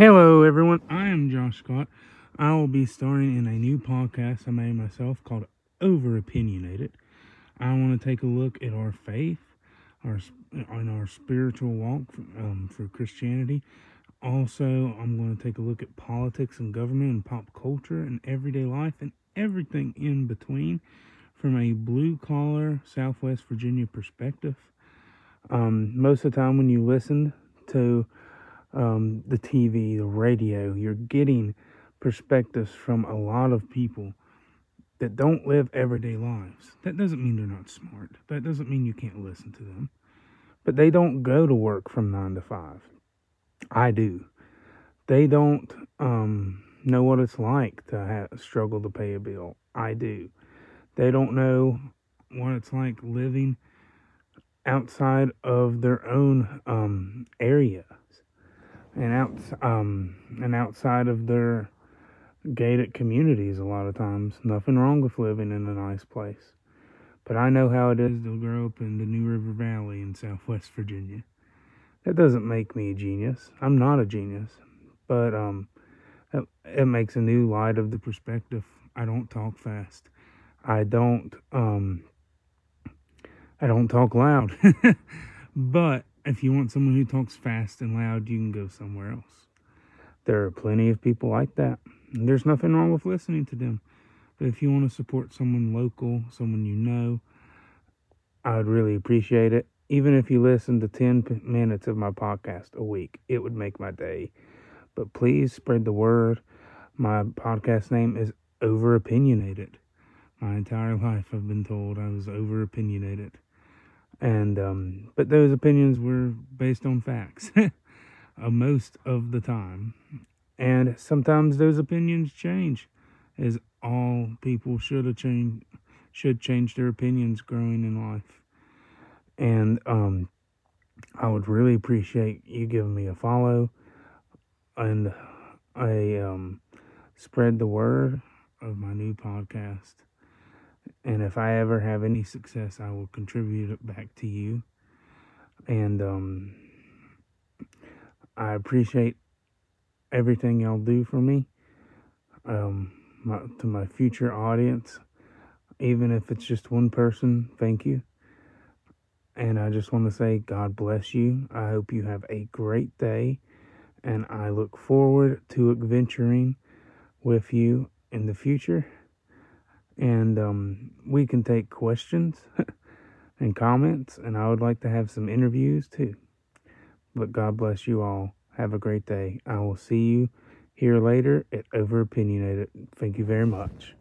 Hello everyone, I am Josh Scott. I will be starring in a new podcast I made myself called Overopinionated. I want to take a look at our faith, our spiritual walk for Christianity. Also, I'm going to take a look at politics and government and pop culture and everyday life and everything in between from a blue-collar Southwest Virginia perspective. Most of the time when you listen to the TV, the radio, you're getting perspectives from a lot of people that don't live everyday lives. That doesn't mean they're not smart. That doesn't mean you can't listen to them. But they don't go to work from 9 to 5. I do. They don't know what it's like to struggle to pay a bill. I do. They don't know what it's like living outside of their own area. And outside of their gated communities a lot of times. Nothing wrong with living in a nice place. But I know how it is to grow up in the New River Valley in Southwest Virginia. That doesn't make me a genius. I'm not a genius. But it makes a new light of the perspective. I don't talk fast. I don't talk loud. But if you want someone who talks fast and loud, you can go somewhere else. There are plenty of people like that. There's nothing wrong with listening to them. But if you want to support someone local, someone you know, I would really appreciate it. Even if you listen to 10 minutes of my podcast a week, it would make my day. But please spread the word. My podcast name is Overopinionated. My entire life I've been told I was overopinionated. And, but those opinions were based on facts most of the time. And sometimes those opinions change, as all people should change their opinions growing in life. And, I would really appreciate you giving me a follow and spread the word of my new podcast. And if I ever have any success, I will contribute it back to you. And I appreciate everything y'all do for me, to my future audience. Even if it's just one person, thank you. And I just want to say God bless you. I hope you have a great day. And I look forward to adventuring with you in the future. And we can take questions and comments, and I would like to have some interviews too. But God bless you all. Have a great day. I will see you here later at Overopinionated. Thank you very much.